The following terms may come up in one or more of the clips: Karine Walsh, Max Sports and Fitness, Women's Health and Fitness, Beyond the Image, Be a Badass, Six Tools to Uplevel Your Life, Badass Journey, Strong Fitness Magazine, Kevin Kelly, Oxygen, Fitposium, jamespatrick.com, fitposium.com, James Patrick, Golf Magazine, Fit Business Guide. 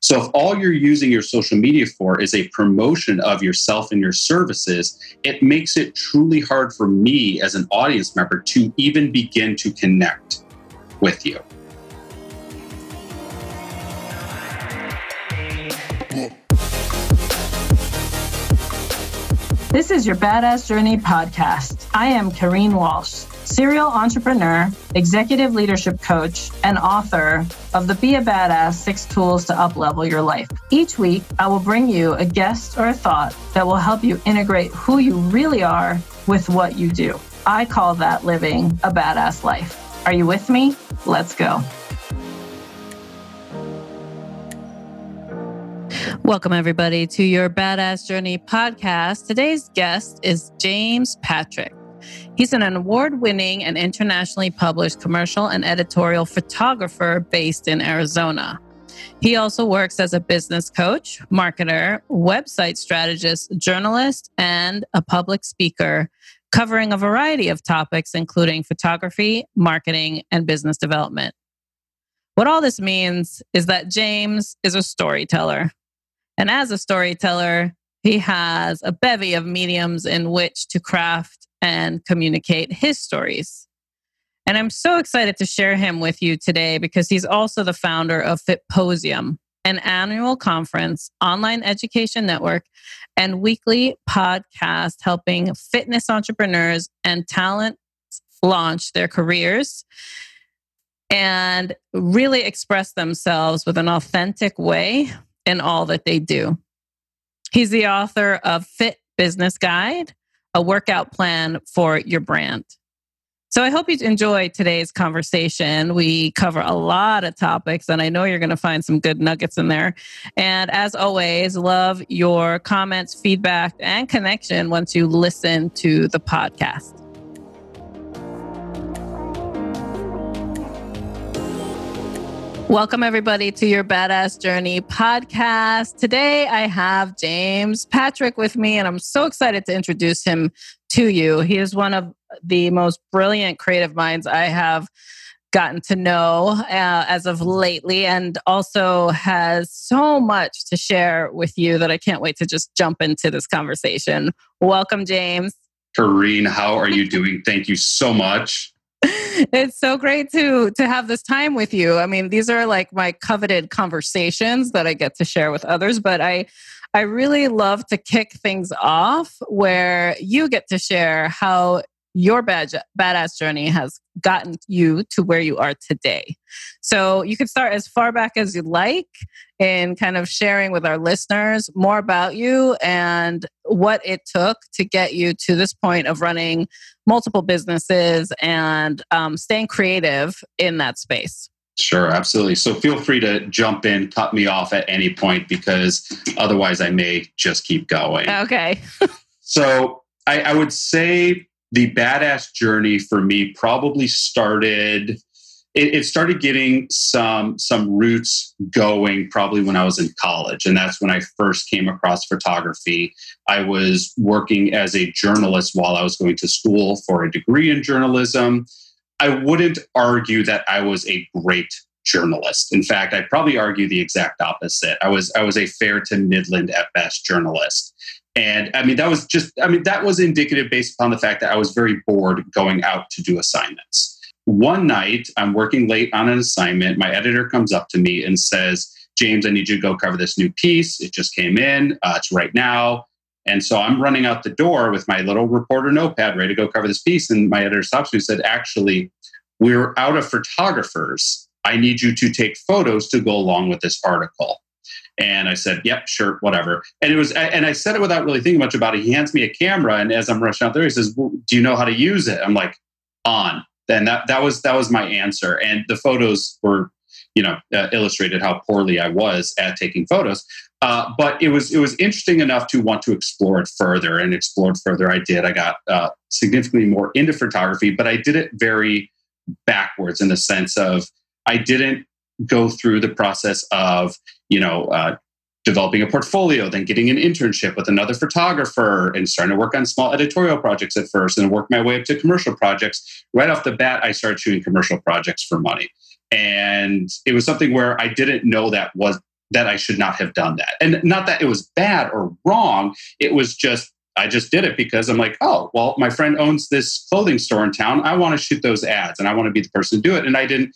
So if all you're using your social media for is a promotion of yourself and your services, it makes it truly hard for me as an audience member to even begin to connect with you. This is your Badass Journey podcast. I am Karine Walsh, serial entrepreneur, executive leadership coach, and author of the Be a Badass, 6 Tools to Uplevel Your Life. Each week, I will bring you a guest or a thought that will help you integrate who you really are with what you do. I call that living a badass life. Are you with me? Let's go. Welcome, everybody, to your Badass Journey podcast. Today's guest is James Patrick. He's an award-winning and internationally published commercial and editorial photographer based in Arizona. He also works as a business coach, marketer, website strategist, journalist, and a public speaker, covering a variety of topics, including photography, marketing, and business development. What all this means is that James is a storyteller. And as a storyteller, he has a bevy of mediums in which to craft and communicate his stories. And I'm so excited to share him with you today because he's also the founder of Fitposium, an annual conference, online education network, and weekly podcast helping fitness entrepreneurs and talent launch their careers and really express themselves with an authentic way in all that they do. He's the author of Fit Business Guide, a workout plan for your brand. So I hope you enjoy today's conversation. We cover a lot of topics, and I know you're going to find some good nuggets in there. And as always, love your comments, feedback, and connection once you listen to the podcast. Welcome, everybody, to your Badass Journey podcast. Today, I have James Patrick with me, and I'm so excited to introduce him to you. He is one of the most brilliant creative minds I have gotten to know as of lately, and also has so much to share with you that I can't wait to just jump into this conversation. Welcome, James. Karine, how are you doing? Thank you so much. It's so great to have this time with you. I mean, these are like my coveted conversations that I get to share with others, but I really love to kick things off where you get to share how your badass journey has gotten you to where you are today. So you can start as far back as you'd like in kind of sharing with our listeners more about you and what it took to get you to this point of running multiple businesses and staying creative in that space. Sure, absolutely. So feel free to jump in, cut me off at any point, because otherwise I may just keep going. Okay. So I would say the badass journey for me probably started, it started getting some roots going probably when I was in college. And that's when I first came across photography. I was working as a journalist while I was going to school for a degree in journalism. I wouldn't argue that I was a great journalist. In fact, I'd probably argue the exact opposite. I was a fair to middling at best journalist. And I mean, that was indicative based upon the fact that I was very bored going out to do assignments. One night, I'm working late on an assignment. My editor comes up to me and says, James, I need you to go cover this new piece. It just came in. It's right now. And so I'm running out the door with my little reporter notepad ready to go cover this piece. And my editor stops me and said, actually, we're out of photographers. I need you to take photos to go along with this article. And I said, yep, sure, whatever. And I said it without really thinking much about it. He hands me a camera, and as I'm rushing out there, he says, well, do you know how to use it? I'm like, on. And that was my answer. And the photos were, illustrated how poorly I was at taking photos. But it was interesting enough to want to explore it further, and explored further I did. I got significantly more into photography, but I did it very backwards in the sense of I didn't go through the process of developing a portfolio, then getting an internship with another photographer and starting to work on small editorial projects at first and work my way up to commercial projects. Right off the bat, I started shooting commercial projects for money. And it was something where I didn't know that was that I should not have done that. And not that it was bad or wrong. It was just, I just did it because I'm like, oh, well, my friend owns this clothing store in town. I want to shoot those ads and I want to be the person to do it. And I didn't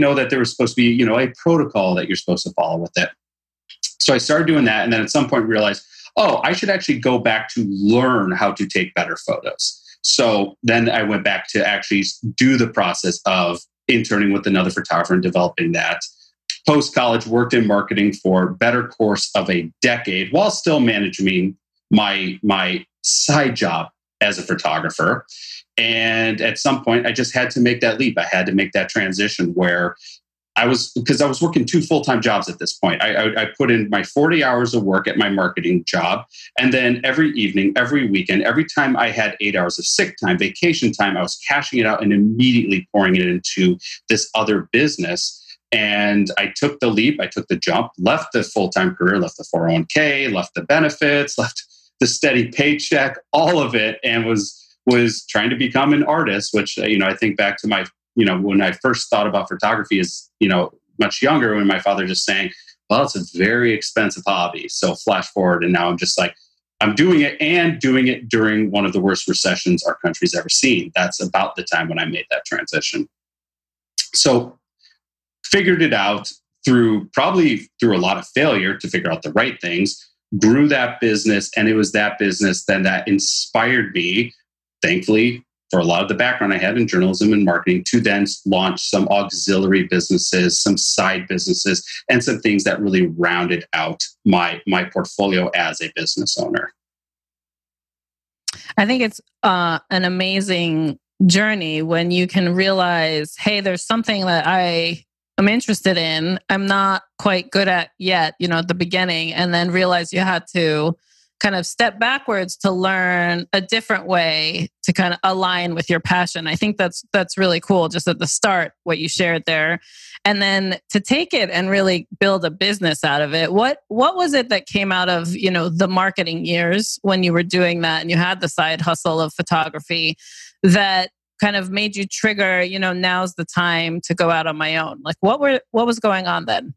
know that there was supposed to be, you know, a protocol that you're supposed to follow with it. So I started doing that. And then at some point realized, oh, I should actually go back to learn how to take better photos. So then I went back to actually do the process of interning with another photographer and developing that. Post-college, worked in marketing for a better course of a decade while still managing my side job as a photographer. And at some point, I just had to make that leap. I had to make that transition where because I was working two full-time jobs at this point. I put in my 40 hours of work at my marketing job. And then every evening, every weekend, every time I had 8 hours of sick time, vacation time, I was cashing it out and immediately pouring it into this other business. And I took the leap, I took the jump, left the full-time career, left the 401k, left the benefits, left the steady paycheck, all of it, and was trying to become an artist, which, you know, I think back to my, you know, when I first thought about photography as, you know, much younger, when my father just saying, well, it's a very expensive hobby. So flash forward, and now I'm just like, I'm doing it and doing it during one of the worst recessions our country's ever seen. That's about the time when I made that transition. So figured it out through a lot of failure to figure out the right things, grew that business. And it was that business then that inspired me, thankfully, for a lot of the background I had in journalism and marketing, to then launch some auxiliary businesses, some side businesses, and some things that really rounded out my portfolio as a business owner. I think it's an amazing journey when you can realize, hey, there's something that I'm interested in, I'm not quite good at yet, you know, at the beginning, and then realize you had to kind of step backwards to learn a different way to kind of align with your passion. I think that's really cool, just at the start, what you shared there. And then to take it and really build a business out of it. What was it that came out of, you know, the marketing years when you were doing that and you had the side hustle of photography that kind of made you trigger, you know, now's the time to go out on my own? Like what was going on then?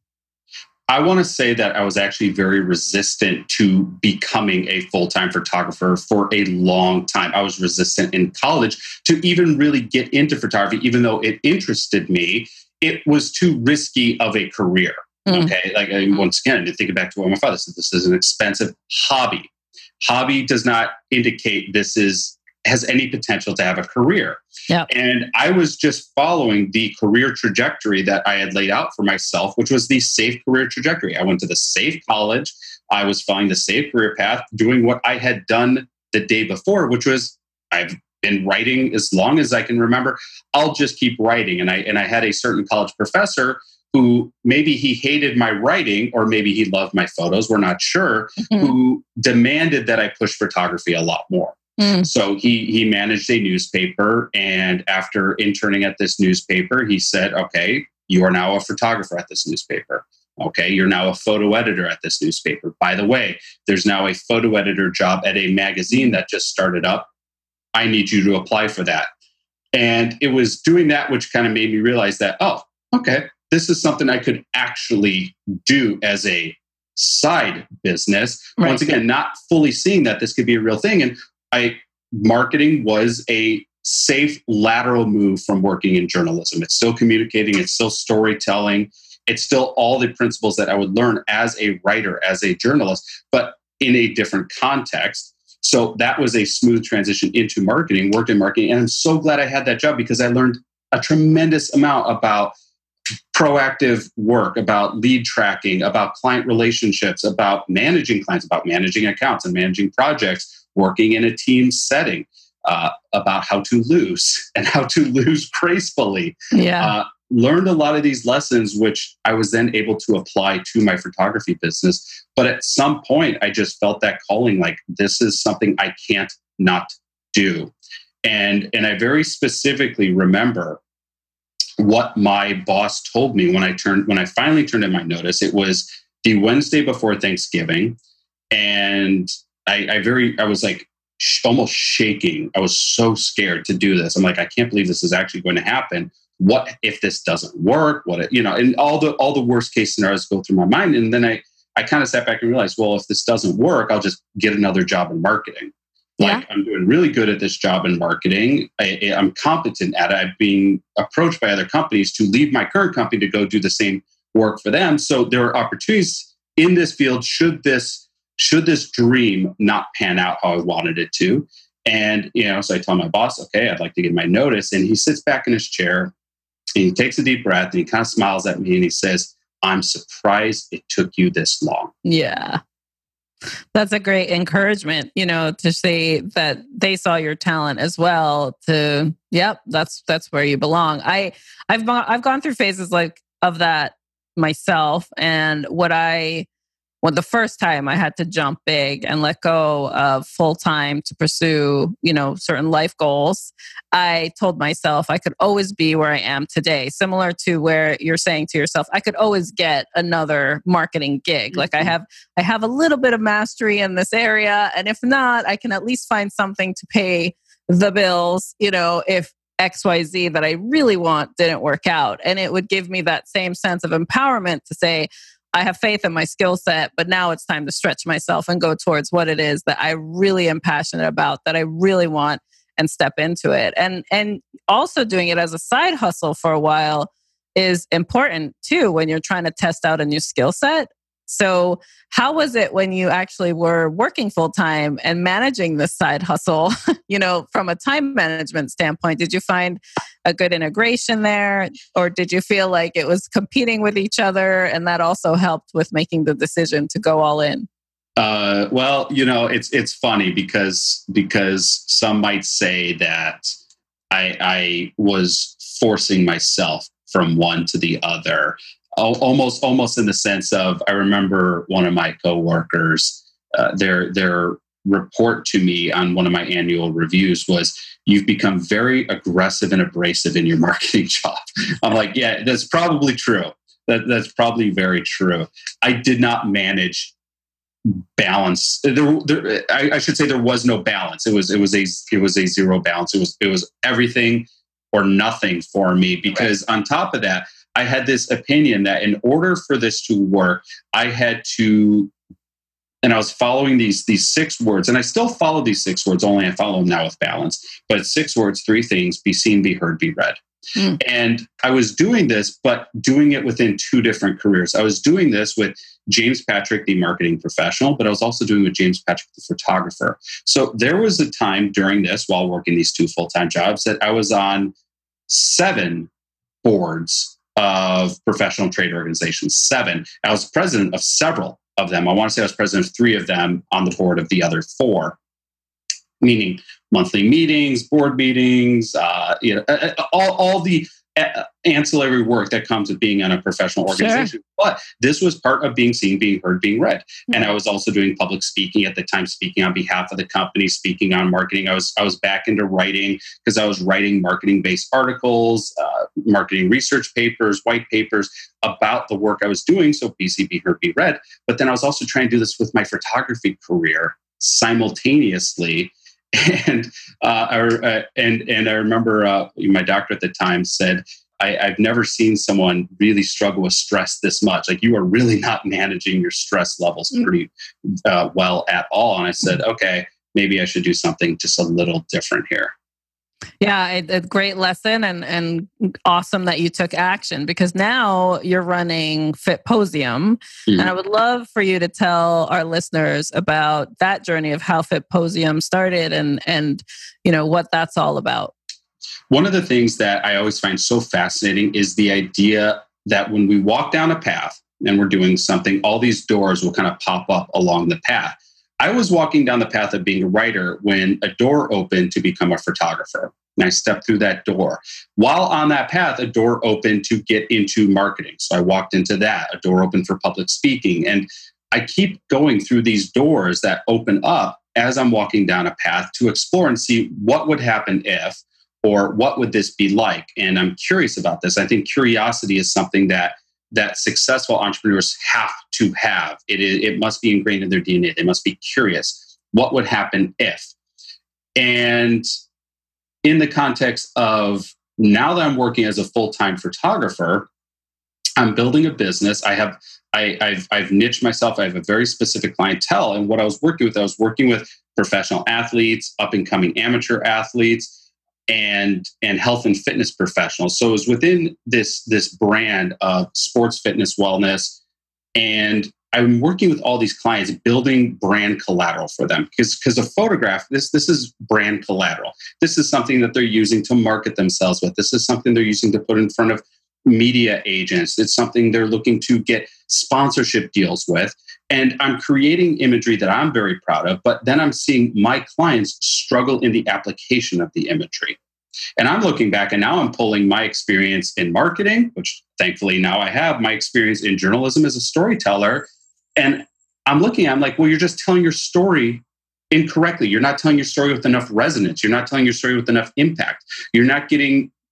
I want to say that I was actually very resistant to becoming a full-time photographer for a long time. I was resistant in college to even really get into photography, even though it interested me. It was too risky of a career. Mm. Okay. Like, once again, thinking back to what my father said, this is an expensive hobby. Hobby does not indicate this has any potential to have a career. Yep. And I was just following the career trajectory that I had laid out for myself, which was the safe career trajectory. I went to the safe college. I was following the safe career path, doing what I had done the day before, which was I've been writing as long as I can remember. I'll just keep writing. And I had a certain college professor who maybe he hated my writing or maybe he loved my photos, we're not sure, mm-hmm. who demanded that I push photography a lot more. Mm. So he managed a newspaper, and after interning at this newspaper, he said, okay, you are now a photographer at this newspaper. Okay, you're now a photo editor at this newspaper. By the way, there's now a photo editor job at a magazine that just started up. I need you to apply for that. And it was doing that which kind of made me realize that, oh, okay, this is something I could actually do as a side business. Right. Once again, not fully seeing that this could be a real thing. And marketing was a safe lateral move from working in journalism. It's still communicating. It's still storytelling. It's still all the principles that I would learn as a writer, as a journalist, but in a different context. So that was a smooth transition into marketing, worked in marketing. And I'm so glad I had that job because I learned a tremendous amount about proactive work, about lead tracking, about client relationships, about managing clients, about managing accounts and managing projects, working in a team setting, about how to lose and how to lose gracefully. Yeah. Learned a lot of these lessons, which I was then able to apply to my photography business. But at some point, I just felt that calling, like, this is something I can't not do. And I very specifically remember what my boss told me when I finally turned in my notice. It was the Wednesday before Thanksgiving, and I was like almost shaking. I was so scared to do this. I'm like, I can't believe this is actually going to happen. what if this doesn't work? And all the worst case scenarios go through my mind. And then I kind of sat back and realized, well, if this doesn't work, I'll just get another job in marketing. Like, I'm doing really good at this job in marketing. I'm competent at it. I'm being approached by other companies to leave my current company to go do the same work for them. So there are opportunities in this field should this dream not pan out how I wanted it to. And, so I tell my boss, okay, I'd like to get my notice. And he sits back in his chair and he takes a deep breath and he kind of smiles at me and he says, I'm surprised it took you this long. Yeah. That's a great encouragement, to say that they saw your talent as well. That's where you belong. I've gone through phases of that myself. And the first time I had to jump big and let go of full time to pursue, certain life goals, I told myself I could always be where I am today. Similar to where you're saying to yourself, I could always get another marketing gig. Mm-hmm. I have a little bit of mastery in this area. And if not, I can at least find something to pay the bills, if XYZ that I really want didn't work out. And it would give me that same sense of empowerment to say, I have faith in my skill set, but now it's time to stretch myself and go towards what it is that I really am passionate about, that I really want, and step into it. And also doing it as a side hustle for a while is important too when you're trying to test out a new skill set. So how was it when you actually were working full-time and managing this side hustle, from a time management standpoint? Did you find a good integration there? Or did you feel like it was competing with each other and that also helped with making the decision to go all in? It's funny because some might say that I was forcing myself from one to the other. Almost in the sense of, I remember one of my coworkers, their report to me on one of my annual reviews was, you've become very aggressive and abrasive in your marketing job. I'm like, yeah, that's probably true. That's probably very true. I did not manage balance. I should say there was no balance. It was a zero balance. It was everything or nothing for me because on top of that, I had this opinion that in order for this to work, I had to, and I was following these six words, and I still follow these six words, only I follow them now with balance, but it's six words, three things: be seen, be heard, be read. Mm. And I was doing this, but doing it within two different careers. I was doing this with James Patrick, the marketing professional, but I was also doing it with James Patrick, the photographer. So there was a time during this, while working these two full-time jobs, that I was on 7 boards of professional trade organizations, 7. I was president of several of them. I want to say I was president of 3 of them, on the board of the other 4, meaning monthly meetings, board meetings, all the ancillary work that comes with being on a professional organization. Sure. But this was part of being seen, being heard, being read. Mm-hmm. And I was also doing public speaking at the time, speaking on behalf of the company, speaking on marketing. I was back into writing because I was writing marketing-based articles, marketing research papers, white papers about the work I was doing. So BC, be heard, be read. But then I was also trying to do this with my photography career simultaneously. And I remember my doctor at the time said, I've never seen someone really struggle with stress this much. Like, you are really not managing your stress levels pretty well at all. And I said, okay, maybe I should do something just a little different here. Yeah, a great lesson and awesome that you took action, because now you're running Fitposium. Mm-hmm. And I would love for you to tell our listeners about that journey of how Fitposium started and what that's all about. One of the things that I always find so fascinating is the idea that when we walk down a path and we're doing something, all these doors will kind of pop up along the path. I was walking down the path of being a writer when a door opened to become a photographer. And I stepped through that door. While on that path, a door opened to get into marketing. So I walked into that. A door opened for public speaking. And I keep going through these doors that open up as I'm walking down a path to explore and see what would happen if, or what would this be like? And I'm curious about this. I think curiosity is something that successful entrepreneurs have to have. It must be ingrained in their DNA. They must be curious. What would happen if? And in the context of Now that I'm working as a full-time photographer, I'm building a business. I've niched myself. I have a very specific clientele. And what I was working with professional athletes, up-and-coming amateur athletes, and health and fitness professionals. So it was within this brand of sports, fitness, wellness. And I'm working with all these clients, building brand collateral for them. Because a photograph, this is brand collateral. This is something that they're using to market themselves with. This is something they're using to put in front of media agents. It's something they're looking to get sponsorship deals with. And I'm creating imagery that I'm very proud of, but then I'm seeing my clients struggle in the application of the imagery. And I'm looking back, and now I'm pulling my experience in marketing, which thankfully now I have, my experience in journalism as a storyteller. And I'm looking, I'm like, well, you're just telling your story incorrectly. You're not telling your story with enough resonance. You're not telling your story with enough impact.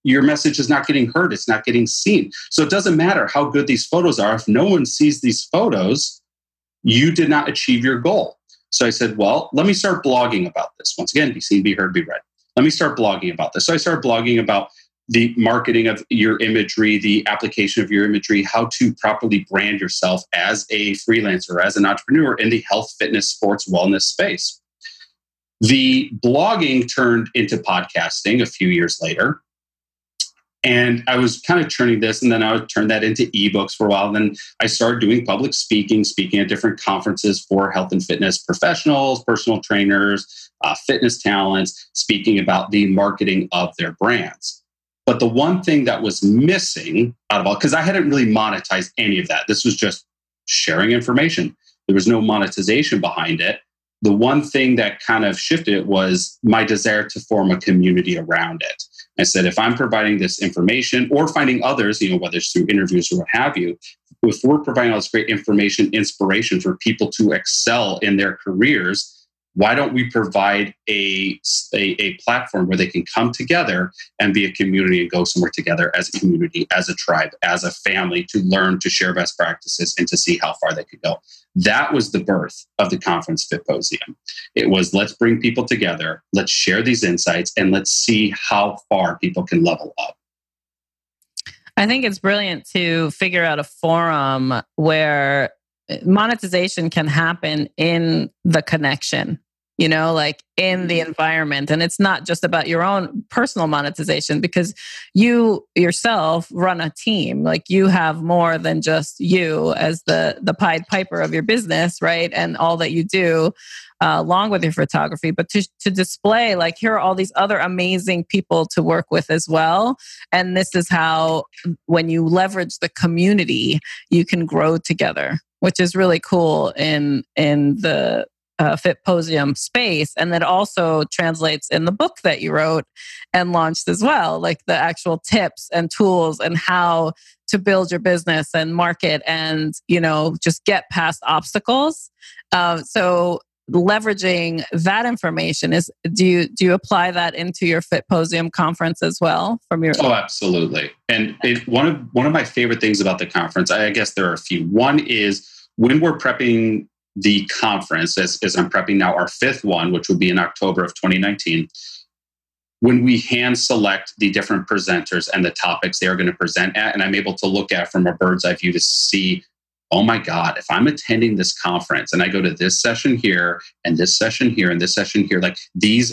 Your message is not getting heard. It's not getting seen. So it doesn't matter how good these photos are. If no one sees these photos, you did not achieve your goal. So I said, well, let me start blogging about this. Once again, be seen, be heard, be read. Let me start blogging about this. So I started blogging about the marketing of your imagery, the application of your imagery, how to properly brand yourself as a freelancer, as an entrepreneur in the health, fitness, sports, wellness space. The blogging turned into podcasting a few years later. And I was kind of churning this, and then I would turn that into ebooks for a while. And then I started doing public speaking at different conferences for health and fitness professionals, personal trainers, fitness talents, speaking about the marketing of their brands. But the one thing that was missing out of all, because I hadn't really monetized any of that. This was just sharing information. There was no monetization behind it. The one thing that kind of shifted it was my desire to form a community around it. I said, if I'm providing this information or finding others, whether it's through interviews or what have you, if we're providing all this great information, inspiration for people to excel in their careers, why don't we provide a platform where they can come together and be a community and go somewhere together as a community, as a tribe, as a family, to learn, to share best practices, and to see how far they could go. That was the birth of the conference Fitposium. It was, let's bring people together, let's share these insights, and let's see how far people can level up. I think it's brilliant to figure out a forum where monetization can happen in the connection, in the environment. And it's not just about your own personal monetization, because you yourself run a team. Like, you have more than just you as the Pied Piper of your business, right? And all that you do along with your photography, but to display, like, here are all these other amazing people to work with as well. And this is how, when you leverage the community, you can grow together, which is really cool in the Fitposium space. And that also translates in the book that you wrote and launched as well, like the actual tips and tools and how to build your business and market and, just get past obstacles. So leveraging that information is, do you apply that into your Fitposium conference as well from your... Oh, absolutely. And one of my favorite things about the conference, I guess there are a few. One is when we're prepping the conference, as I'm prepping now our fifth one, which will be in October of 2019, when we hand select the different presenters and the topics they are going to present at, and I'm able to look at from a bird's eye view to see, oh my God, if I'm attending this conference and I go to this session here and this session here and this session here, like, this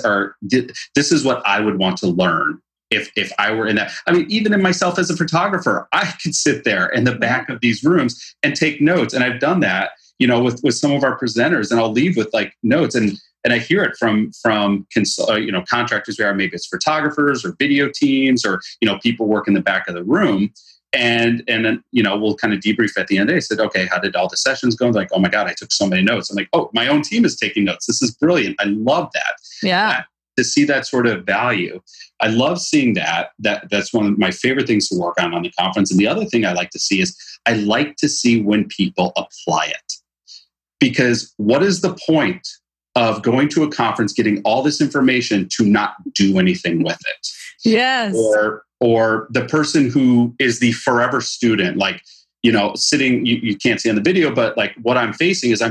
is what I would want to learn if I were in that. I mean, even in myself as a photographer, I could sit there in the back of these rooms and take notes. And I've done that, with some of our presenters, and I'll leave with like notes, and I hear it from contractors, where maybe it's photographers or video teams or, people work in the back of the room. And then, we'll kind of debrief at the end of the day. I said, okay, how did all the sessions go? Like, oh my God, I took so many notes. I'm like, oh, my own team is taking notes. This is brilliant. I love that. Yeah. To see that sort of value. I love seeing that. That's one of my favorite things to work on the conference. And the other thing I like to see is I like to see when people apply it. Because what is the point of going to a conference, getting all this information to not do anything with it? Yes. Or the person who is the forever student, like, sitting, you can't see on the video, but like what I'm facing is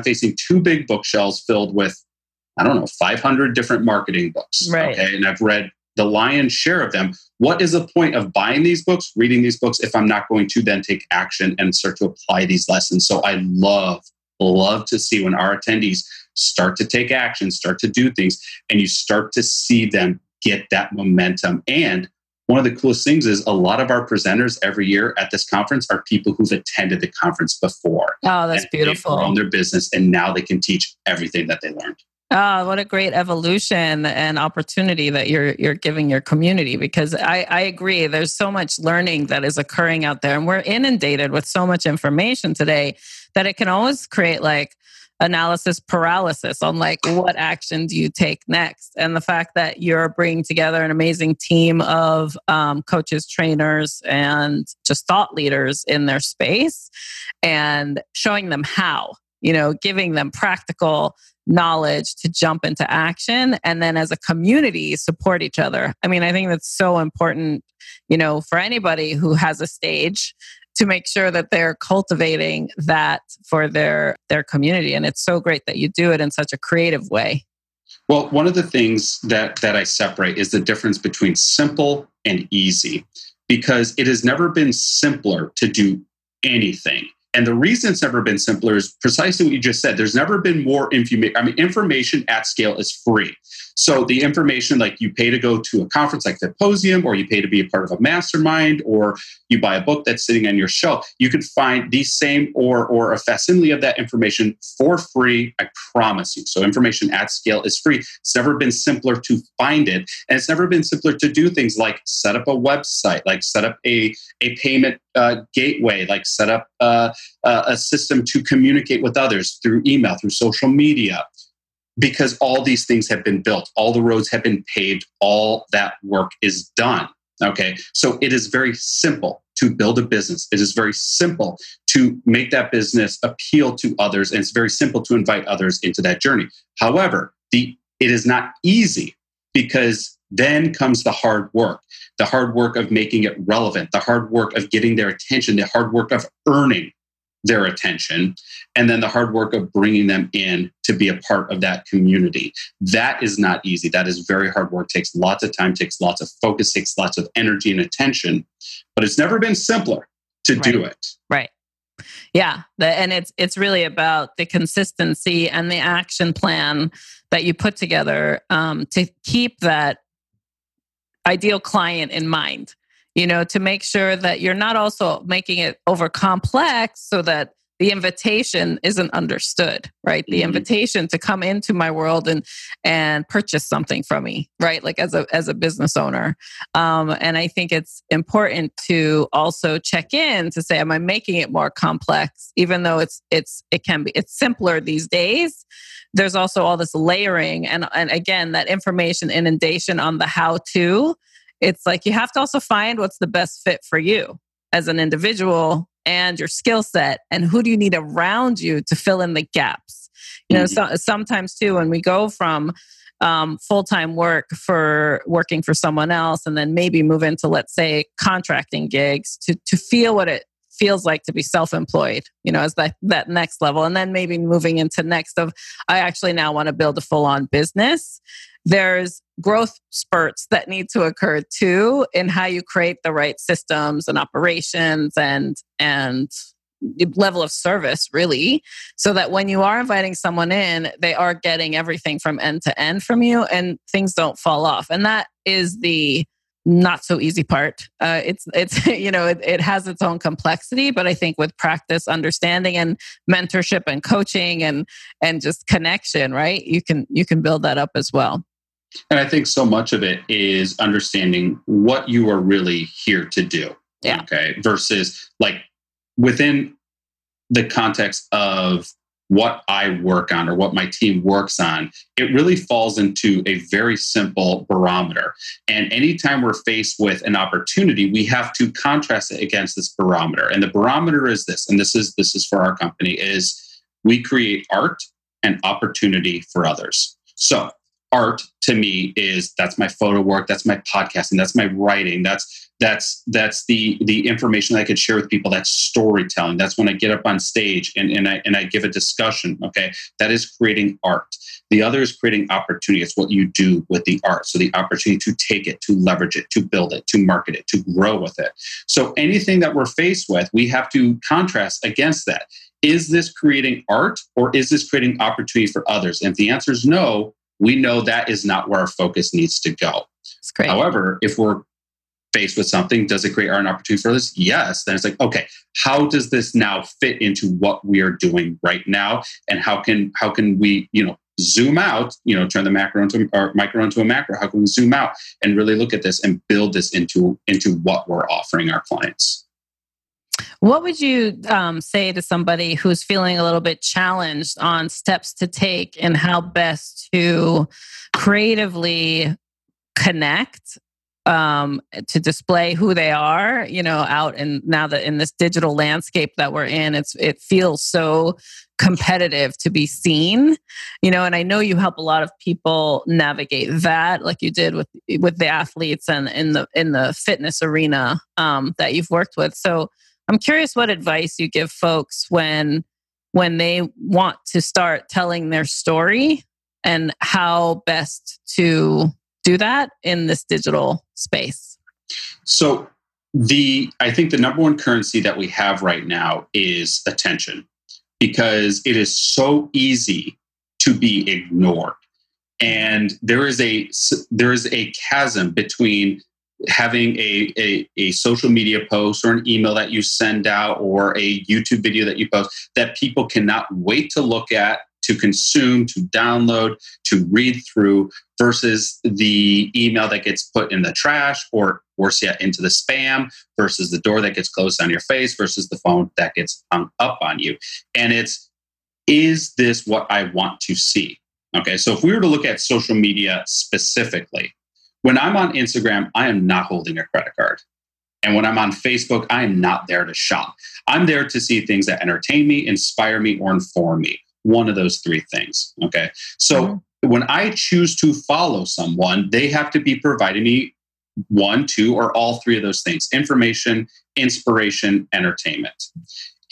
two big bookshelves filled with, 500 different marketing books. Right. Okay. And I've read the lion's share of them. What is the point of buying these books, reading these books, if I'm not going to then take action and start to apply these lessons? So I love to see when our attendees start to take action, start to do things, and you start to see them get that momentum. And one of the coolest things is a lot of our presenters every year at this conference are people who've attended the conference before. Oh, that's beautiful. They've grown their business and now they can teach everything that they learned. Oh, what a great evolution and opportunity that you're giving your community, because I agree. There's so much learning that is occurring out there and we're inundated with so much information today that it can always create like analysis paralysis on like what action do you take next. And the fact that you're bringing together an amazing team of coaches, trainers, and just thought leaders in their space and showing them how, you know, giving them practical knowledge to jump into action. And then as a community, support each other. I mean, I think that's so important, you know, for anybody who has a stage to make sure that they're cultivating that for their community. And it's so great that you do it in such a creative way. Well, one of the things that I separate is the difference between simple and easy, because it has never been simpler to do anything. And the reason it's never been simpler is precisely what you just said. There's never been more information. I mean, information at scale is free. So the information, like you pay to go to a conference like Fitposium, or you pay to be a part of a mastermind, or you buy a book that's sitting on your shelf, you can find the same or a facsimile of that information for free, I promise you. So information at scale is free. It's never been simpler to find it. And it's never been simpler to do things like set up a website, like set up a payment gateway, like set up a system to communicate with others through email, through social media, because all these things have been built. All the roads have been paved. All that work is done. Okay. So it is very simple to build a business. It is very simple to make that business appeal to others. And it's very simple to invite others into that journey. However, it is not easy, because then comes the hard work. The hard work of making it relevant, the hard work of getting their attention, the hard work of earning their attention, and then the hard work of bringing them in to be a part of that community. That is not easy. That is very hard work. Takes lots of time, takes lots of focus, takes lots of energy and attention, but it's never been simpler to do it. Right. Yeah. And it's really about the consistency and the action plan that you put together to keep that ideal client in mind. You know, to make sure that you're not also making it over complex so that the invitation isn't understood, right? The invitation to come into my world and purchase something from me, right? Like as a business owner. And I think it's important to also check in to say, am I making it more complex? Even though it's simpler these days, there's also all this layering. And again, that information inundation on the how-to. It's like you have to also find what's the best fit for you as an individual and your skill set, and who do you need around you to fill in the gaps. You know, so, sometimes too, when we go from full-time work for working for someone else, and then maybe move into, let's say, contracting gigs to feel what it feels like to be self-employed, you know, as that next level. And then maybe moving into next of, I actually now want to build a full-on business. There's growth spurts that need to occur too in how you create the right systems and operations and level of service, really, so that when you are inviting someone in, they are getting everything from end to end from you and things don't fall off. And that is the not so easy part. It's you know, it has its own complexity, but I think with practice, understanding, and mentorship, and coaching, and just connection, right? You can build that up as well. And I think so much of it is understanding what you are really here to do. Yeah. Okay. Versus like within the context of what I work on or what my team works on, it really falls into a very simple barometer. And anytime we're faced with an opportunity, we have to contrast it against this barometer. And the barometer is this, and this is for our company, is we create art and opportunity for others. So art to me is that's my photo work, that's my podcasting, that's my writing, that's the information that I could share with people. That's storytelling. That's when I get up on stage and I give a discussion. Okay, that is creating art. The other is creating opportunity. It's what you do with the art. So the opportunity to take it, to leverage it, to build it, to market it, to grow with it. So anything that we're faced with, we have to contrast against that. Is this creating art or is this creating opportunity for others? And if the answer is no, we know that is not where our focus needs to go. That's great. However, if we're faced with something, does it create art and opportunity for others? Yes. Then it's like, okay, how does this now fit into what we are doing right now? And how can we, zoom out, turn the macro into or micro into a macro? How can we zoom out and really look at this and build this into what we're offering our clients? What would you say to somebody who's feeling a little bit challenged on steps to take and how best to creatively connect to display who they are, out and now that in this digital landscape that we're in, it feels so competitive to be seen, and I know you help a lot of people navigate that like you did with the athletes and in the fitness arena that you've worked with. So I'm curious what advice you give folks when they want to start telling their story and how best to do that in this digital space. So I think the number one currency that we have right now is attention, because it is so easy to be ignored. And there is a chasm between having a social media post or an email that you send out or a YouTube video that you post that people cannot wait to look at, to consume, to download, to read through, versus the email that gets put in the trash or worse yet into the spam, versus the door that gets closed on your face, versus the phone that gets hung up on you. And is this what I want to see? Okay, so if we were to look at social media specifically, when I'm on Instagram, I am not holding a credit card. And when I'm on Facebook, I am not there to shop. I'm there to see things that entertain me, inspire me, or inform me. One of those three things. Okay. So when I choose to follow someone, they have to be providing me one, two, or all three of those things: information, inspiration, entertainment.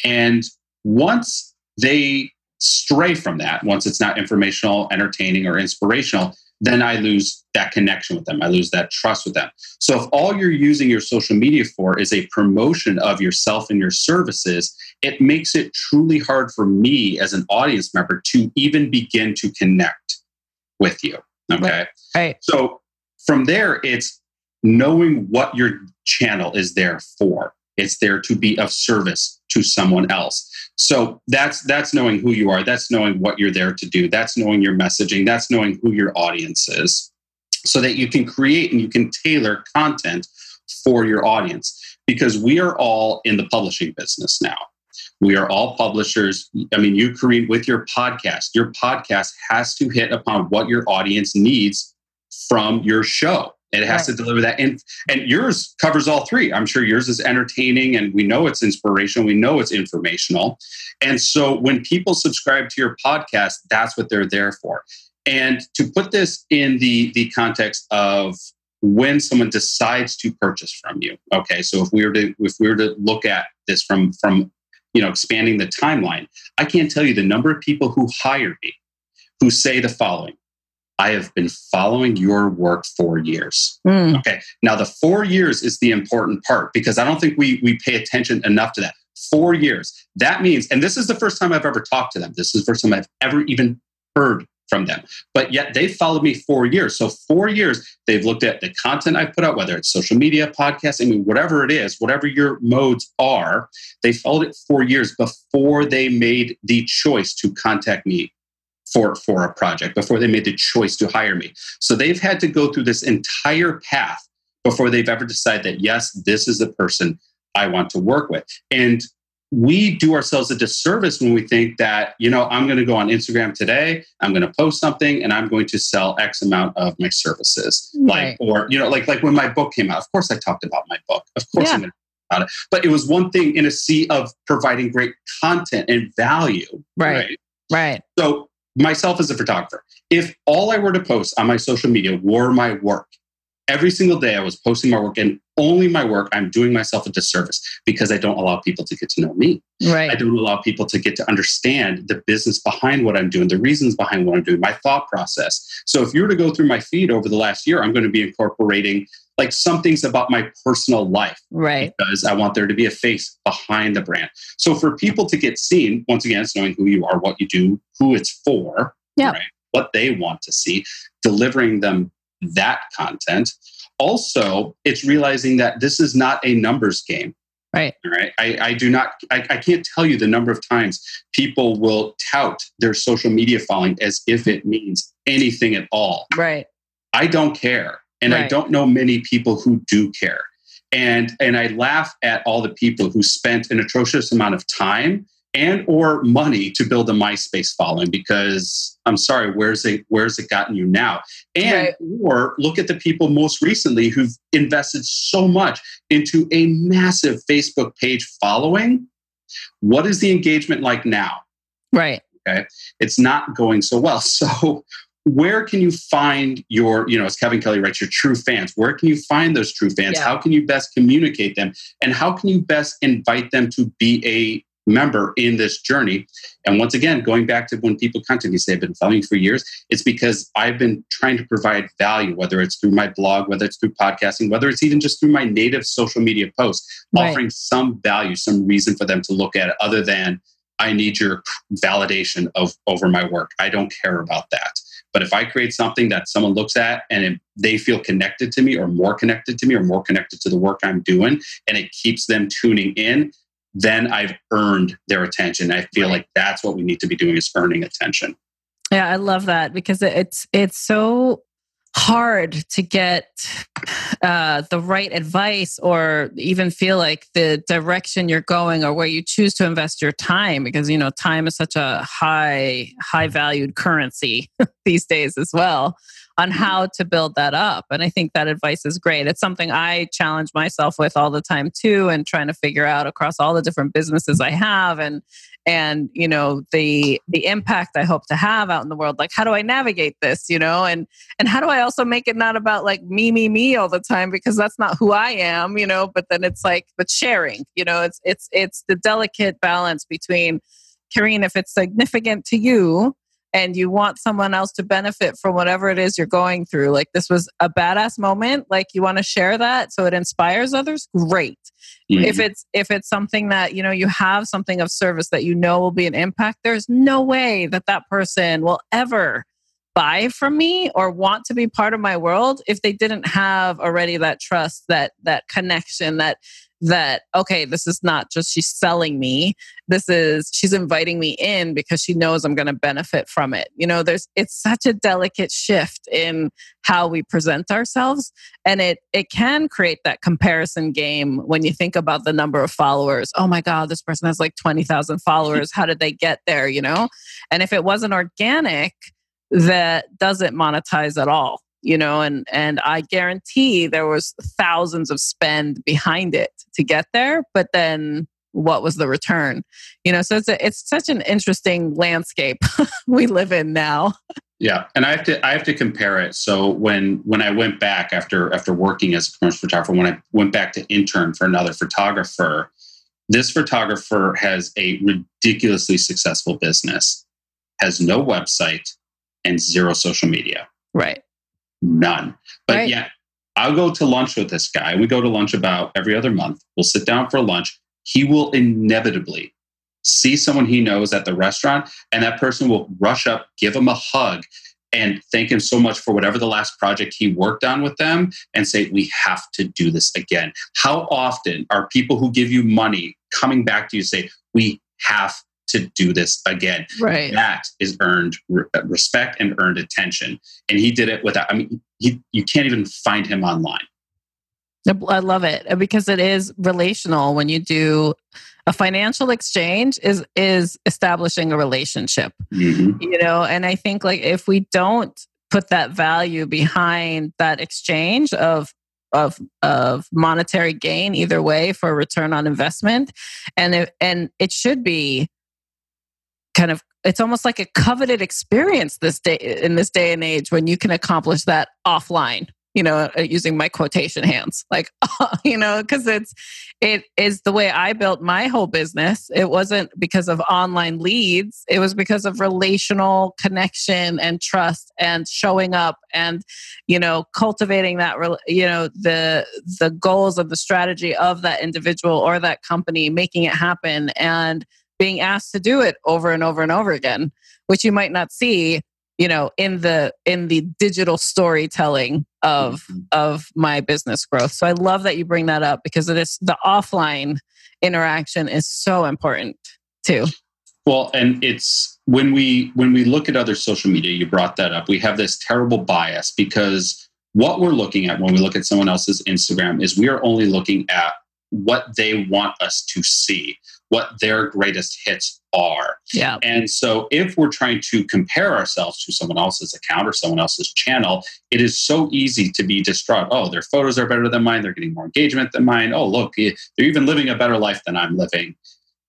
And once they stray from that, once it's not informational, entertaining, or inspirational, then I lose that connection with them. I lose that trust with them. So if all you're using your social media for is a promotion of yourself and your services, it makes it truly hard for me as an audience member to even begin to connect with you. Okay. Right. So from there, it's knowing what your channel is there for. It's there to be of service to someone else. So that's knowing who you are. That's knowing what you're there to do. That's knowing your messaging. That's knowing who your audience is, so that you can create and you can tailor content for your audience. Because we are all in the publishing business now. We are all publishers. I mean, you, Karine, with your podcast has to hit upon what your audience needs from your show. It has to deliver that. And yours covers all three. I'm sure yours is entertaining, and we know it's inspirational. We know it's informational. And so when people subscribe to your podcast, that's what they're there for. And to put this in the context of when someone decides to purchase from you. Okay. So if we were to look at this from expanding the timeline, I can't tell you the number of people who hire me who say the following: I have been following your work for years. Okay. Now the 4 years is the important part, because I don't think we pay attention enough to that. 4 years. That means, and this is the first time I've ever talked to them. This is the first time I've ever even heard from them. But yet they followed me 4 years. So 4 years, they've looked at the content I put out, whether it's social media, podcasting, whatever it is, whatever your modes are, they followed it 4 years before they made the choice to contact me for a project, before they made the choice to hire me. So they've had to go through this entire path before they've ever decided that, yes, this is the person I want to work with. And we do ourselves a disservice when we think that, I'm going to go on Instagram today, I'm going to post something, and I'm going to sell X amount of my services. Right. Like when my book came out, of course I talked about my book. Of course I'm going to talk about it. But it was one thing in a sea of providing great content and value. Right. So myself as a photographer, if all I were to post on my social media were my work, every single day I was posting my work and only my work, I'm doing myself a disservice because I don't allow people to get to know me. Right. I don't allow people to get to understand the business behind what I'm doing, the reasons behind what I'm doing, my thought process. So if you were to go through my feed over the last year, I'm going to be incorporating like some things about my personal life, right? Because I want there to be a face behind the brand. So for people to get seen, once again, it's knowing who you are, what you do, who it's for, right? What they want to see, delivering them that content. Also, it's realizing that this is not a numbers game. Right. All right. I can't tell you the number of times people will tout their social media following as if it means anything at all. Right. I don't care. And right. I don't know many people who do care. And I laugh at all the people who spent an atrocious amount of time and or money to build a MySpace following, because I'm sorry, where's it gotten you now? And right. or look at the people most recently who've invested so much into a massive Facebook page following. What is the engagement like now? Right. Okay. It's not going so well. So where can you find your, as Kevin Kelly writes, your true fans? Where can you find those true fans? Yeah. How can you best communicate them? And how can you best invite them to be a member in this journey? And once again, going back to when people contact me, say, I've been following you for years, it's because I've been trying to provide value, whether it's through my blog, whether it's through podcasting, whether it's even just through my native social media posts, right. offering some value, some reason for them to look at it other than I need your validation over my work. I don't care about that. But if I create something that someone looks at and they feel connected to me or more connected to me or more connected to the work I'm doing, and it keeps them tuning in, then I've earned their attention. I feel like that's what we need to be doing, is earning attention. Yeah, I love that, because it's so hard to get the right advice or even feel like the direction you're going or where you choose to invest your time, because time is such a high valued currency these days as well, on how to build that up. And I think that advice is great. It's something I challenge myself with all the time too, and trying to figure out across all the different businesses I have and the impact I hope to have out in the world. Like, how do I navigate this, and how do I also make it not about like me all the time, because that's not who I am, but then it's like the sharing, it's the delicate balance between, Karine, if it's significant to you and you want someone else to benefit from whatever it is you're going through. Like, this was a badass moment. Like, you want to share that so it inspires others. Great. Mm-hmm. If it's something that, you have something of service that will be an impact, there's no way that person will ever buy from me or want to be part of my world if they didn't have already that trust, that connection, that okay, this is not just she's selling me. This is she's inviting me in because she knows I'm going to benefit from it. It's such a delicate shift in how we present ourselves, and it can create that comparison game when you think about the number of followers. Oh my God, this person has like 20,000 followers. How did they get there? And if it wasn't organic, that doesn't monetize at all. And I guarantee there was thousands of spend behind it to get there, but then what was the return? So it's such an interesting landscape we live in now. Yeah, and I have to compare it. So when I went back after working as a commercial photographer, when I went back to intern for another photographer, this photographer has a ridiculously successful business, has no website and zero social media. Right. None. But right. yeah, I'll go to lunch with this guy. We go to lunch about every other month. We'll sit down for lunch. He will inevitably see someone he knows at the restaurant, and that person will rush up, give him a hug, and thank him so much for whatever the last project he worked on with them, and say, we have to do this again. How often are people who give you money coming back to you say, we have to do this again? Right. That is earned respect and earned attention. And he did it without, you can't even find him online. I love it, because it is relational. When you do a financial exchange, is establishing a relationship, mm-hmm. And I think like if we don't put that value behind that exchange of monetary gain either way for a return on investment, and it should be kind of it's almost like a coveted experience in this day and age when you can accomplish that offline, you know, using my quotation hands, like, you know, because it is the way I built my whole business. It wasn't because of online leads. It was because of relational connection and trust and showing up and, you know, cultivating that, you know, the goals of the strategy of that individual or that company, making it happen and being asked to do it over and over and over again, which you might not see, you know, in the digital storytelling of my business growth. So I love that you bring that up because it is, the offline interaction is so important too. Well, and it's when we look at other social media, you brought that up, we have this terrible bias because what we're looking at when we look at someone else's Instagram is we are only looking at what they want us to see, what their greatest hits are. Yeah. And so if we're trying to compare ourselves to someone else's account or someone else's channel, it is so easy to be distraught. Oh, their photos are better than mine. They're getting more engagement than mine. Oh, look, they're even living a better life than I'm living.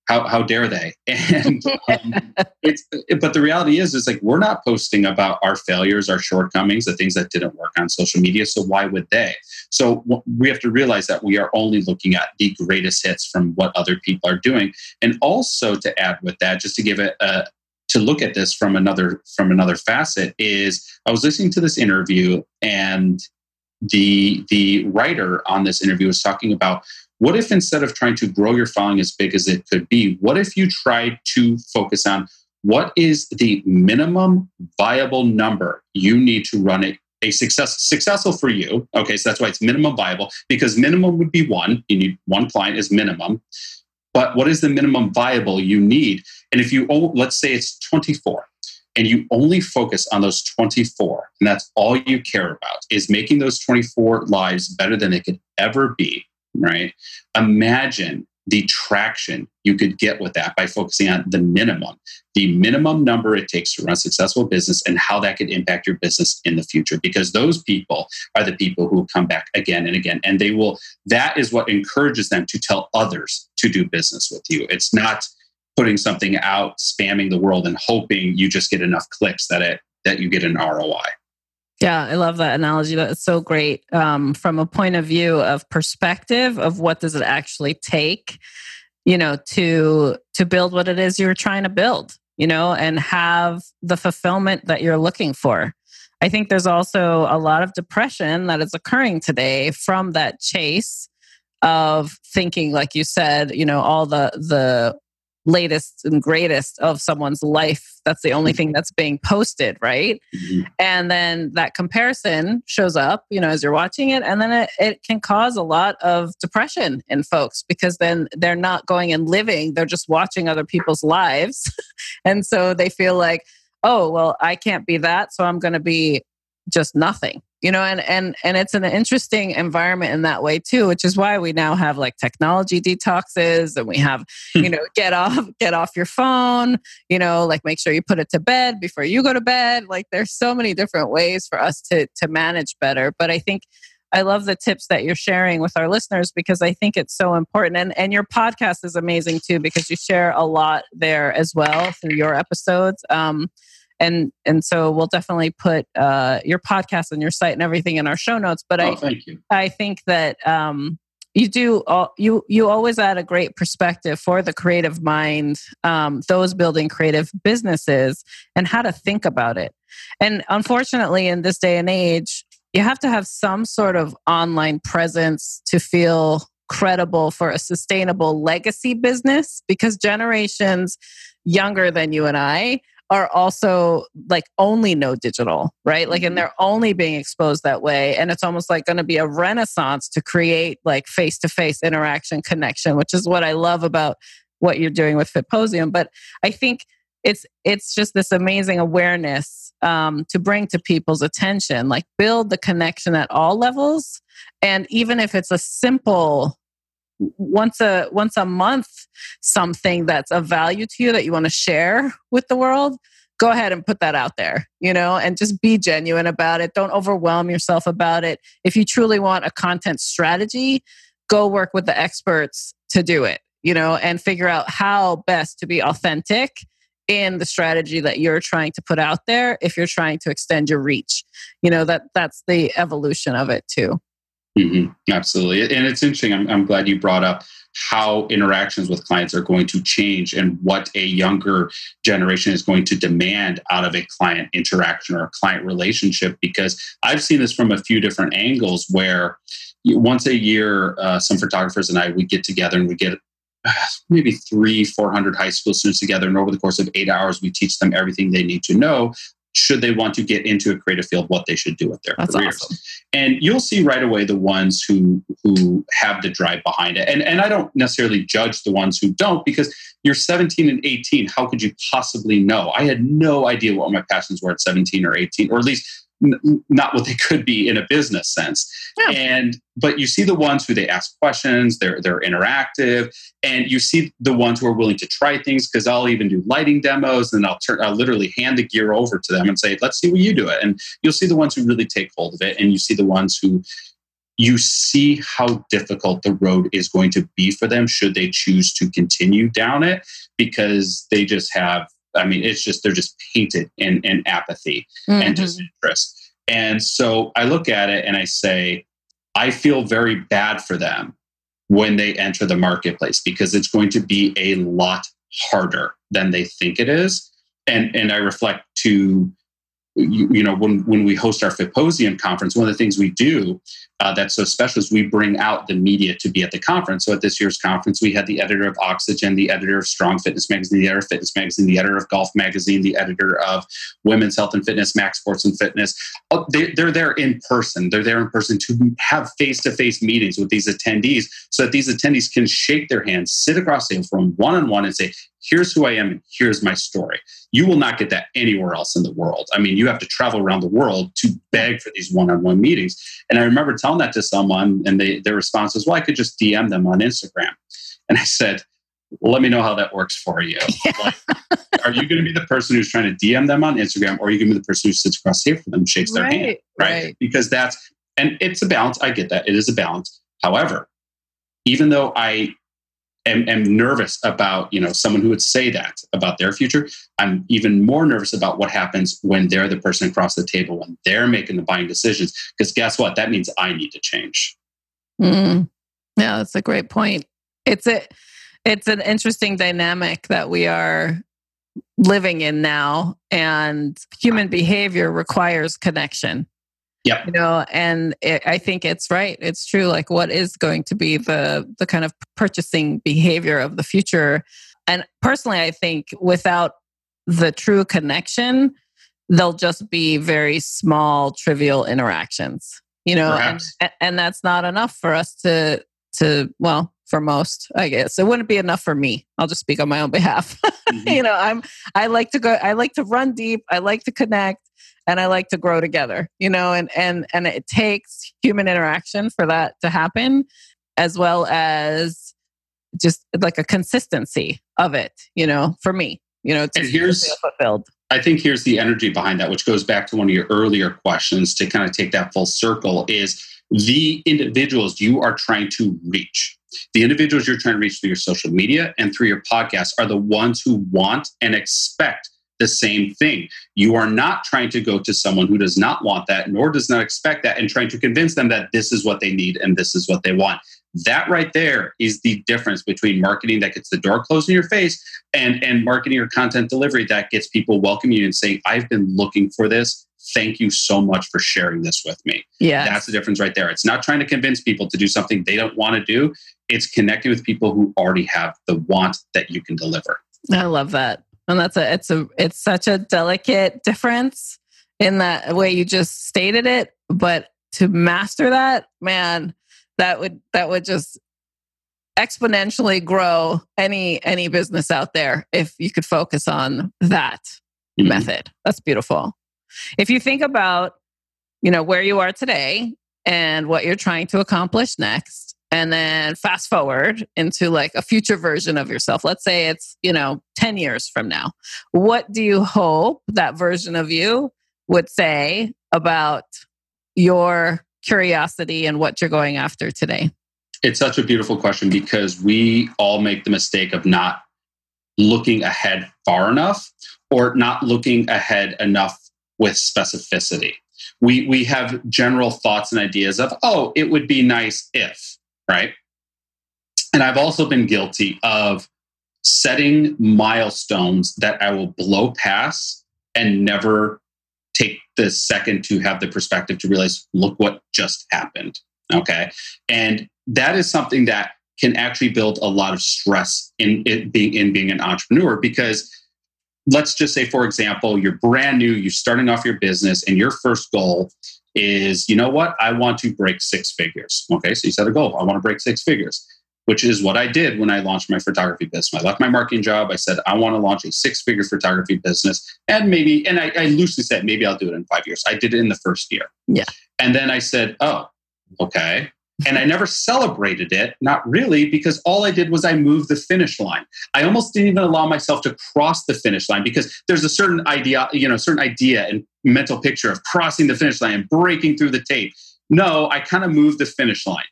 How dare they? And but the reality is like we're not posting about our failures, our shortcomings, the things that didn't work on social media. So why would they? So we have to realize that we are only looking at the greatest hits from what other people are doing. And also to add with that, just to give it to look at this from another facet is I was listening to this interview and the writer on this interview was talking about, what if instead of trying to grow your following as big as it could be, what if you tried to focus on what is the minimum viable number you need to run it a successful for you? Okay, so that's why it's minimum viable, because minimum would be one. You need one client as minimum. But what is the minimum viable you need? And if you, let's say it's 24. And you only focus on those 24, and that's all you care about is making those 24 lives better than they could ever be, right? Imagine the traction you could get with that by focusing on the minimum number it takes to run a successful business and how that could impact your business in the future. Because those people are the people who will come back again and again. And they will, that is what encourages them to tell others to do business with you. It's not putting something out, spamming the world and hoping you just get enough clicks that you get an ROI. Yeah, I love that analogy. That's so great. From a point of view of perspective of what does it actually take, you know, to build what it is you're trying to build, you know, and have the fulfillment that you're looking for. I think there's also a lot of depression that is occurring today from that chase of thinking, like you said, you know, all the latest and greatest of someone's life. That's the only thing that's being posted, right? Mm-hmm. And then that comparison shows up, you know, as you're watching it. And then it can cause a lot of depression in folks because then they're not going and living. They're just watching other people's lives. And so they feel like, oh, well, I can't be that. So I'm going to be just nothing. You know, and it's an interesting environment in that way too, which is why we now have like technology detoxes and we have, you know, get off your phone, you know, like make sure you put it to bed before you go to bed. Like there's so many different ways for us to manage better. But I think I love the tips that you're sharing with our listeners because I think it's so important. And your podcast is amazing too, because you share a lot there as well through your episodes. And so we'll definitely put your podcast and your site and everything in our show notes. But thank you. I think that you do. You always add a great perspective for the creative mind, those building creative businesses, and how to think about it. And unfortunately, in this day and age, you have to have some sort of online presence to feel credible for a sustainable legacy business, because generations younger than you and I are also like only know digital, right? Like, and they're only being exposed that way. And it's almost like going to be a renaissance to create like face-to-face interaction connection, which is what I love about what you're doing with Fitposium. But I think it's just this amazing awareness to bring to people's attention, like build the connection at all levels. And even if it's a simple once a month, something that's of value to you that you want to share with the world, go ahead and put that out there, you know, and just be genuine about it. Don't overwhelm yourself about it. If you truly want a content strategy, go work with the experts to do it, you know, and figure out how best to be authentic in the strategy that you're trying to put out there if you're trying to extend your reach. You know, that's the evolution of it too. Mm-hmm. Absolutely. And it's interesting. I'm glad you brought up how interactions with clients are going to change and what a younger generation is going to demand out of a client interaction or a client relationship, because I've seen this from a few different angles where once a year, some photographers and I, we get together and we get maybe 300-400 high school students together. And over the course of 8 hours, we teach them everything they need to know should they want to get into a creative field, what they should do with their careers. Awesome. And you'll see right away the ones who have the drive behind it. And I don't necessarily judge the ones who don't, because you're 17 and 18. How could you possibly know? I had no idea what my passions were at 17 or 18, or at least not what they could be in a business sense. Yeah. But you see the ones who they ask questions, they're interactive, and you see the ones who are willing to try things, because I'll even do lighting demos and I'll literally hand the gear over to them and say, let's see what you do it. And you'll see the ones who really take hold of it, and you see the ones who you see how difficult the road is going to be for them should they choose to continue down it, because they just have they're just painted in apathy and disinterest. And so I look at it and I say, I feel very bad for them when they enter the marketplace, because it's going to be a lot harder than they think it is. And I reflect to, you know, when we host our Fitposium conference, one of the things we do that's so special is we bring out the media to be at the conference. So at this year's conference, we had the editor of Oxygen, the editor of Strong Fitness Magazine, the editor of Fitness Magazine, the editor of Golf Magazine, the editor of Women's Health and Fitness, Max Sports and Fitness. They're there in person. They're there in person to have face-to-face meetings with these attendees, so that these attendees can shake their hands, sit across the table from one-on-one and say, here's who I am and here's my story. You will not get that anywhere else in the world. I mean, you have to travel around the world to beg for these one-on-one meetings. And I remember telling that to someone, and their response was, well, I could just DM them on Instagram. And I said, let me know how that works for you. Yeah. Like, are you going to be the person who's trying to DM them on Instagram, or are you going to be the person who sits across the table from them and shakes their hand? Right. Because and it's a balance. I get that. It is a balance. However, even though I'm nervous about, you know, someone who would say that about their future, I'm even more nervous about what happens when they're the person across the table, when they're making the buying decisions. Because guess what? That means I need to change. Mm. Yeah, that's a great point. It's an interesting dynamic that we are living in now, and human behavior requires connection. Yeah, you know, and I think it's right. It's true. Like, what is going to be the kind of purchasing behavior of the future? And personally, I think without the true connection, they'll just be very small, trivial interactions. You know, and that's not enough for us to for most, I guess. It wouldn't be enough for me. I'll just speak on my own behalf. Mm-hmm. You know, I like to run deep. I like to connect. And I like to grow together, you know, and it takes human interaction for that to happen, as well as just like a consistency of it, you know, for me, you know, to feel fulfilled. I think here's the energy behind that, which goes back to one of your earlier questions to kind of take that full circle, is the individuals you are trying to reach. The individuals you're trying to reach through your social media and through your podcast are the ones who want and expect the same thing. You are not trying to go to someone who does not want that, nor does not expect that, and trying to convince them that this is what they need and this is what they want. That right there is the difference between marketing that gets the door closed in your face and marketing or content delivery that gets people welcoming you and saying, I've been looking for this. Thank you so much for sharing this with me. Yeah, that's the difference right there. It's not trying to convince people to do something they don't want to do. It's connecting with people who already have the want that you can deliver. I love that. And it's such a delicate difference in that way you just stated it, but to master that, man, that would just exponentially grow any business out there if you could focus on that method. That's beautiful. If you think about, you know, where you are today and what you're trying to accomplish next, and then fast forward into like a future version of yourself. Let's say it's, you know, 10 years from now. What do you hope that version of you would say about your curiosity and what you're going after today? It's such a beautiful question, because we all make the mistake of not looking ahead far enough or not looking ahead enough with specificity. We have general thoughts and ideas of, oh, it would be nice if, right? And I've also been guilty of setting milestones that I will blow past and never take the second to have the perspective to realize, look what just happened, okay? And that is something that can actually build a lot of stress in being an entrepreneur, because let's just say, for example, you're brand new, you're starting off your business, and your first goal is, you know what? I want to break six figures. Okay, so you set a goal. I want to break six figures, which is what I did when I launched my photography business. I left my marketing job. I said, I want to launch a six-figure photography business. And maybe, and I loosely said, maybe I'll do it in 5 years. I did it in the first year. Yeah. And then I said, oh, okay. And I never celebrated it, not really, because all I did was I moved the finish line. I almost didn't even allow myself to cross the finish line, because there's a certain idea, and mental picture of crossing the finish line and breaking through the tape. No, I kind of moved the finish line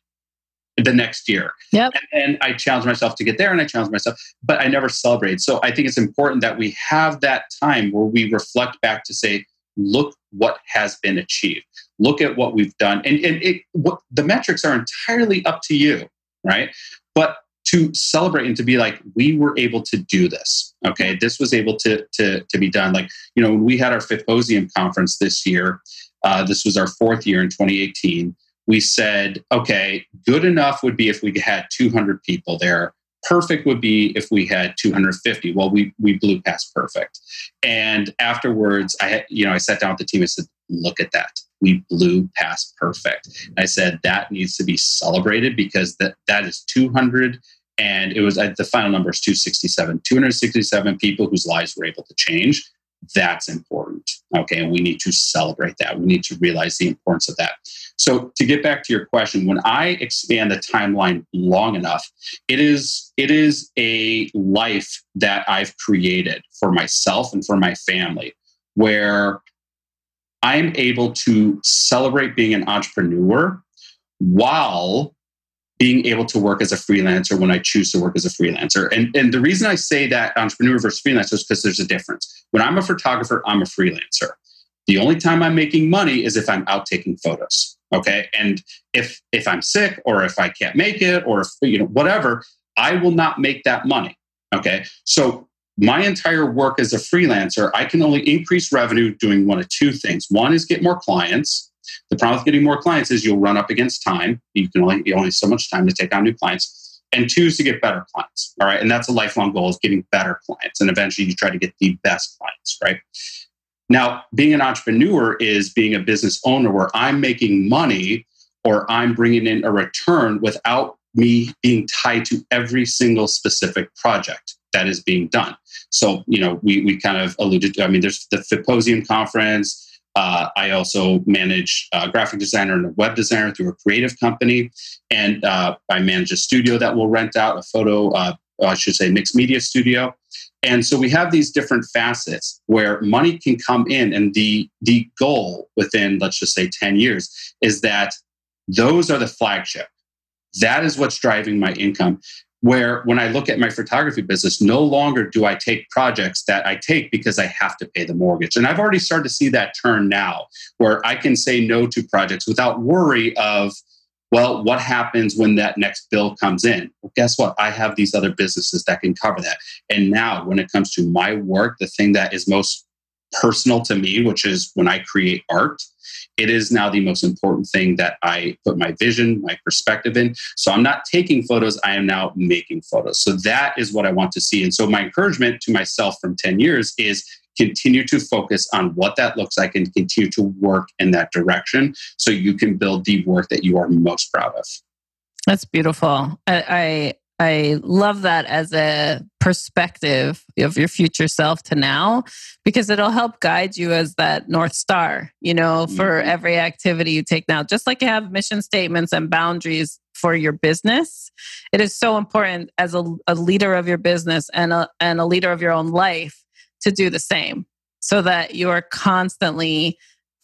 the next year. Yep. And I challenged myself to get there, and I challenged myself, but I never celebrated. So I think it's important that we have that time where we reflect back to say, look what has been achieved. Look at what we've done. And the metrics are entirely up to you, right? But to celebrate and to be like, we were able to do this. Okay, this was able to be done. Like, you know, when we had our Fitposium conference this year, this was our fourth year in 2018, we said, okay, good enough would be if we had 200 people there. Perfect would be if we had 250. Well, we blew past perfect. And afterwards, I sat down with the team and said, look at that. We blew past perfect. And I said, that needs to be celebrated, because that is 200. And it was, the final number is 267. 267 people whose lives were able to change. That's important. Okay. And we need to celebrate that. We need to realize the importance of that. So to get back to your question, when I expand the timeline long enough, it is a life that I've created for myself and for my family, where I'm able to celebrate being an entrepreneur while being able to work as a freelancer when I choose to work as a freelancer. And the reason I say that entrepreneur versus freelancer is because there's a difference. When I'm a photographer, I'm a freelancer. The only time I'm making money is if I'm out taking photos, okay? And if I'm sick, or if I can't make it, or if, whatever, I will not make that money, okay? So my entire work as a freelancer, I can only increase revenue doing one of two things. One is get more clients. The problem with getting more clients is you'll run up against time. You only have so much time to take on new clients. And two is to get better clients. All right. And that's a lifelong goal, is getting better clients. And eventually you try to get the best clients, right? Now, being an entrepreneur is being a business owner where I'm making money, or I'm bringing in a return without me being tied to every single specific project that is being done. So, we kind of alluded to, there's the Fitposium conference. I also manage a graphic designer and a web designer through a creative company. And I manage a studio that will rent out a photo, mixed media studio. And so we have these different facets where money can come in. And the goal within, let's just say 10 years, is that those are the flagship. That is what's driving my income. Where when I look at my photography business, no longer do I take projects that I take because I have to pay the mortgage. And I've already started to see that turn now, where I can say no to projects without worry of, well, what happens when that next bill comes in? Well, guess what? I have these other businesses that can cover that. And now when it comes to my work, the thing that is most personal to me, which is when I create art, it is now the most important thing that I put my vision, my perspective in. So I'm not taking photos, I am now making photos. So that is what I want to see. And so my encouragement to myself from 10 years is continue to focus on what that looks like and continue to work in that direction, so you can build the work that you are most proud of. That's beautiful. I love that as a perspective of your future self to now, because it'll help guide you as that North Star, for every activity you take now. Just like you have mission statements and boundaries for your business, it is so important as a leader of your business and a leader of your own life to do the same, so that you are constantly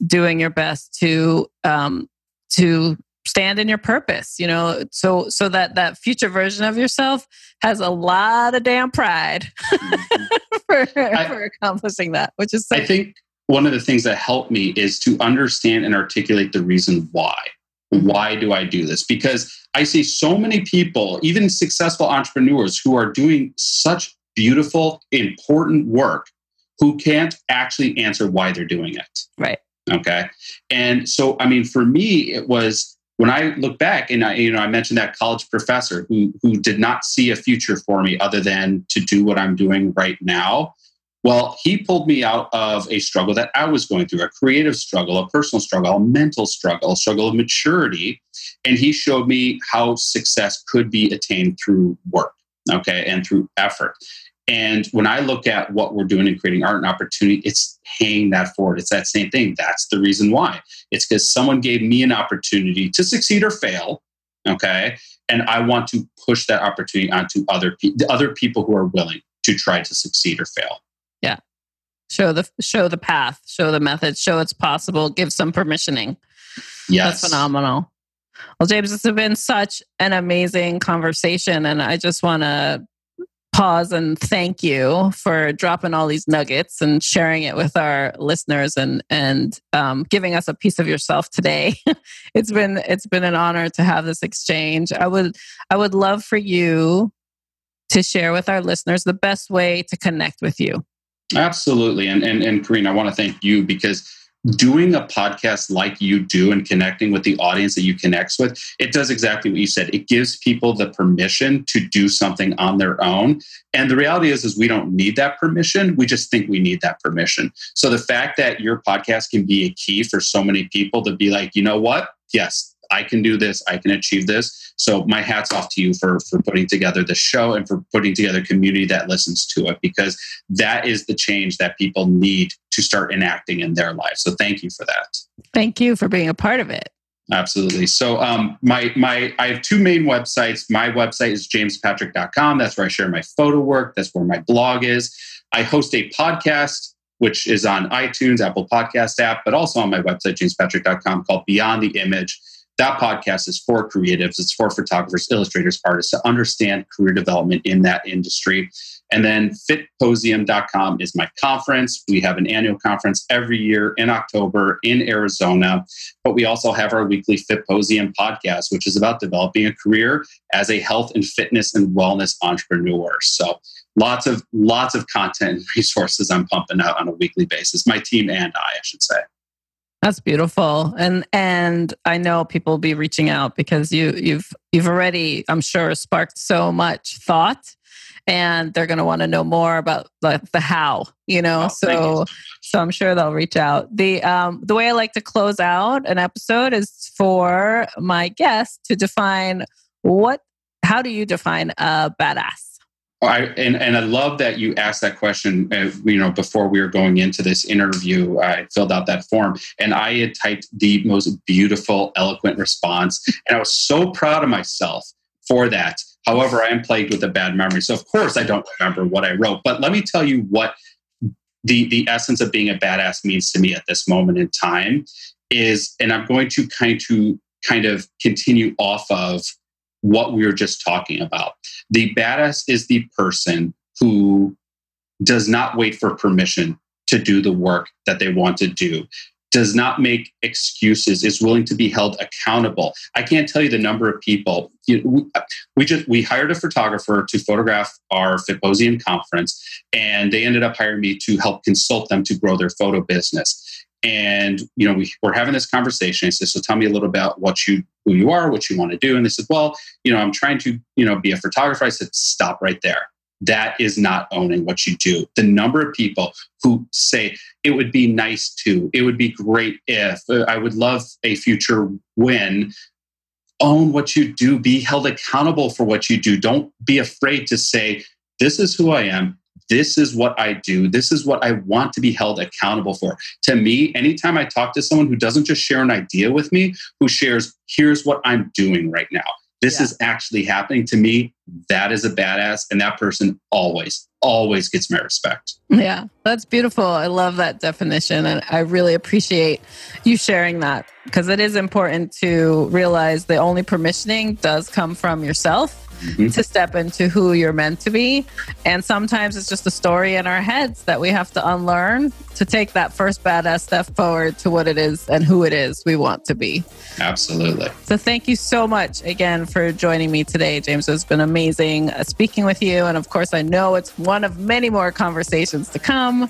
doing your best to stand in your purpose, you know, so that future version of yourself has a lot of damn pride for accomplishing that, which is so I think one of the things that helped me is to understand and articulate the reason why. Why do I do this? Because I see so many people, even successful entrepreneurs who are doing such beautiful, important work, who can't actually answer why they're doing it. Right. Okay. And so, I mean, for me, it was when I look back and I mentioned that college professor who did not see a future for me other than to do what I'm doing right now. Well, he pulled me out of a struggle that I was going through, a creative struggle, a personal struggle, a mental struggle, a struggle of maturity. And he showed me how success could be attained through work, okay, and through effort. And when I look at what we're doing in creating art and opportunity, it's paying that forward. It's that same thing. That's the reason why. It's because someone gave me an opportunity to succeed or fail, okay? And I want to push that opportunity onto other people who are willing to try to succeed or fail. Yeah. Show the path, show the method, show it's possible, give some permissioning. Yes. That's phenomenal. Well, James, this has been such an amazing conversation. And I just want to pause and thank you for dropping all these nuggets and sharing it with our listeners and giving us a piece of yourself today. It's been an honor to have this exchange. I would love for you to share with our listeners the best way to connect with you. Absolutely. And Karine, I want to thank you because doing a podcast like you do and connecting with the audience that you connect with, it does exactly what you said. It gives people the permission to do something on their own. And the reality is we don't need that permission. We just think we need that permission. So the fact that your podcast can be a key for so many people to be like, you know what? Yes, I can do this. I can achieve this. So my hat's off to you for putting together the show and for putting together a community that listens to it, because that is the change that people need to start enacting in their lives. So thank you for that. Thank you for being a part of it. Absolutely. So I have two main websites. My website is jamespatrick.com. That's where I share my photo work. That's where my blog is. I host a podcast, which is on iTunes, Apple Podcast app, but also on my website, jamespatrick.com, called Beyond the Image. That podcast is for creatives. It's for photographers, illustrators, artists to understand career development in that industry. And then fitposium.com is my conference. We have an annual conference every year in October in Arizona, but we also have our weekly Fitposium podcast, which is about developing a career as a health and fitness and wellness entrepreneur. So lots of content and resources I'm pumping out on a weekly basis. My team and I should say. That's beautiful. And I know people will be reaching out because you've already, I'm sure, sparked so much thought, and they're going to want to know more about the how, you know? Oh, so I'm sure they'll reach out. The way I like to close out an episode is for my guest to define how do you define a badass? I love that you asked that question, before we were going into this interview. I filled out that form and I had typed the most beautiful, eloquent response. And I was so proud of myself for that. However, I am plagued with a bad memory. So of course I don't remember what I wrote, but let me tell you what the essence of being a badass means to me at this moment in time is, and I'm going to kind of continue off of what we were just talking about. The badass is the person who does not wait for permission to do the work that they want to do, does not make excuses, is willing to be held accountable. I can't tell you the number of people. We hired a photographer to photograph our Fitposium conference, and they ended up hiring me to help consult them to grow their photo business. And we're having this conversation. I said, "So tell me a little about who you are, what you want to do." And they said, "Well, I'm trying to, be a photographer." I said, "Stop right there. That is not owning what you do." The number of people who say it would be nice to, it would be great if, I would love a future when. Own what you do. Be held accountable for what you do. Don't be afraid to say, "This is who I am. This is what I do. This is what I want to be held accountable for." To me, anytime I talk to someone who doesn't just share an idea with me, who shares, "Here's what I'm doing right now. this is actually happening to me, that is a badass. And that person always gets my respect. Yeah, that's beautiful. I love that definition. And I really appreciate you sharing that, because it is important to realize the only permissioning does come from yourself. Mm-hmm. To step into who you're meant to be. And sometimes it's just a story in our heads that we have to unlearn to take that first badass step forward to what it is and who it is we want to be. Absolutely. So thank you so much again for joining me today, James. It's been amazing speaking with you. And of course, I know it's one of many more conversations to come.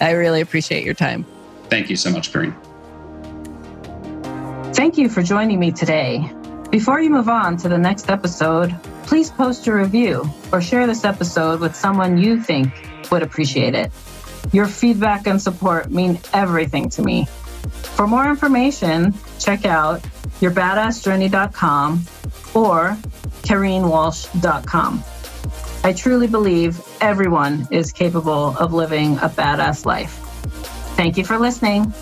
I really appreciate your time. Thank you so much, Karine. Thank you for joining me today. Before you move on to the next episode, please post a review or share this episode with someone you think would appreciate it. Your feedback and support mean everything to me. For more information, check out yourbadassjourney.com or KarineWalsh.com. I truly believe everyone is capable of living a badass life. Thank you for listening.